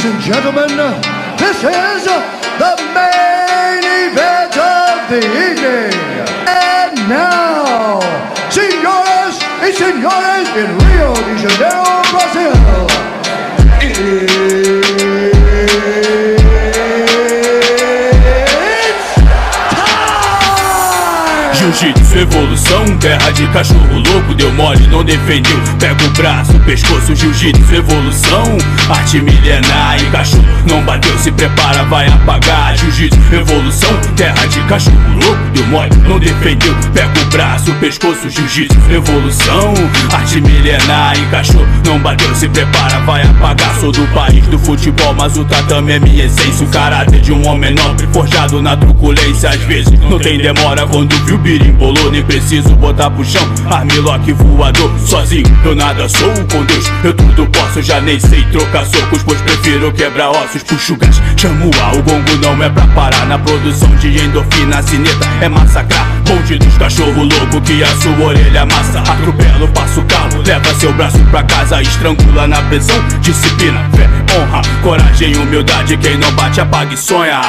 Ladies and gentlemen, this is the main event of the evening. And now, senhoras e senhores, in Rio de Janeiro, Brazil. Jiu-jitsu, evolução, terra de cachorro louco, deu mole, não defendeu, pega o braço, pescoço, jiu-jitsu, evolução, arte milenar e cachorro não bateu, se prepara, vai apagar, jiu-jitsu, evolução, terra de cachorro louco, deu mole, não defendeu, pega o braço, pescoço, jiu-jitsu, evolução, arte milenar e cachorro não bateu, se prepara, vai apagar, sou do país do futebol, mas o tatame é minha essência, o caráter de um homem nobre, forjado na truculência, às vezes não tem demora quando viu o embolou, nem preciso botar pro chão armilock voador, sozinho eu nada sou, com Deus eu tudo posso, já nem sei trocar socos, pois prefiro quebrar ossos, puxo gás, chamo a, o gongo não é pra parar, na produção de endorfina, a sineta é massacrar, ponte dos cachorro louco que a sua orelha amassa, atropelo, passo o carro, leva seu braço pra casa, estrangula na pressão, disciplina, fé, honra, coragem, humildade, quem não bate apaga e sonha,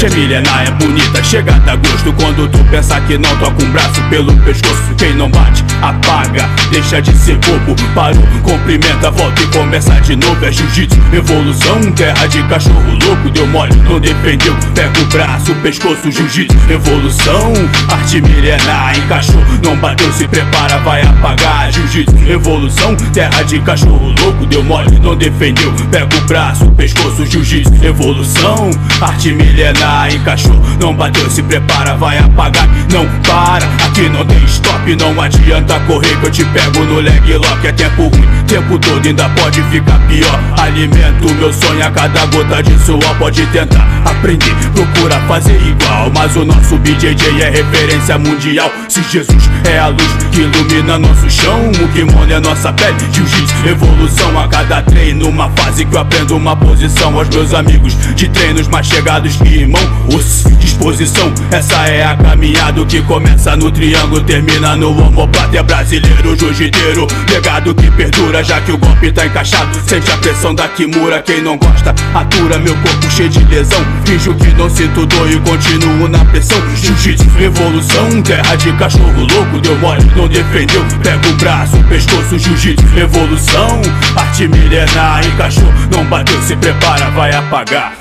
é milenar, é bonita, chega a dar gosto, quando tu pensa que não toca um braço pelo pescoço, quem não bate, apaga, deixa de ser bobo, parou, cumprimenta, volta e começa de novo, é jiu-jitsu, evolução, terra de cachorro louco, deu mole, não defendeu, pega o braço, pescoço, jiu-jitsu, evolução, arte milenar, encaixou, não bateu, se prepara, vai apagar, jiu-jitsu, evolução, terra de cachorro louco, deu mole, não defendeu, pega o braço, pescoço, jiu-jitsu, evolução, arte milenar, encaixou, não bateu, se prepara, vai apagar, não para, aqui não tem stop, não adianta correr que eu te pego no leg lock, é tempo ruim, tempo todo ainda pode ficar pior, alimento meu sonho a cada gota de suor, pode tentar aprender, procura fazer igual, mas o nosso BJJ é referência mundial, se Jesus é a luz que ilumina nosso chão, o kimono é nossa pele, jiu-jitsu, evolução a cada treino, uma fase que eu aprendo uma posição, aos meus amigos de treinos mais chegados que irmão, osso, disposição, essa é a caminhada que começa no triângulo, termina no omoplata, é brasileiro, jiu-jiteiro, legado que perdura, já que o golpe tá encaixado, sente a pressão da kimura, quem não gosta, atura, meu corpo cheio de lesão, finjo que não sinto dor e continuo na pressão, jiu-jitsu, evolução, terra de cachorro louco, deu mole, não defendeu, pega o braço, pescoço, jiu-jitsu, evolução, arte milenar, encaixou, não bateu, se prepara, vai apagar.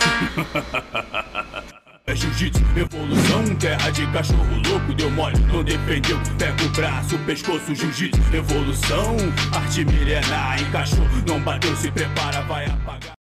É jiu-jitsu, evolução, terra de cachorro louco, deu mole, não defendeu, pega o braço, pescoço, jiu-jitsu, evolução, arte milenar, encaixou, não bateu, se prepara, vai apagar.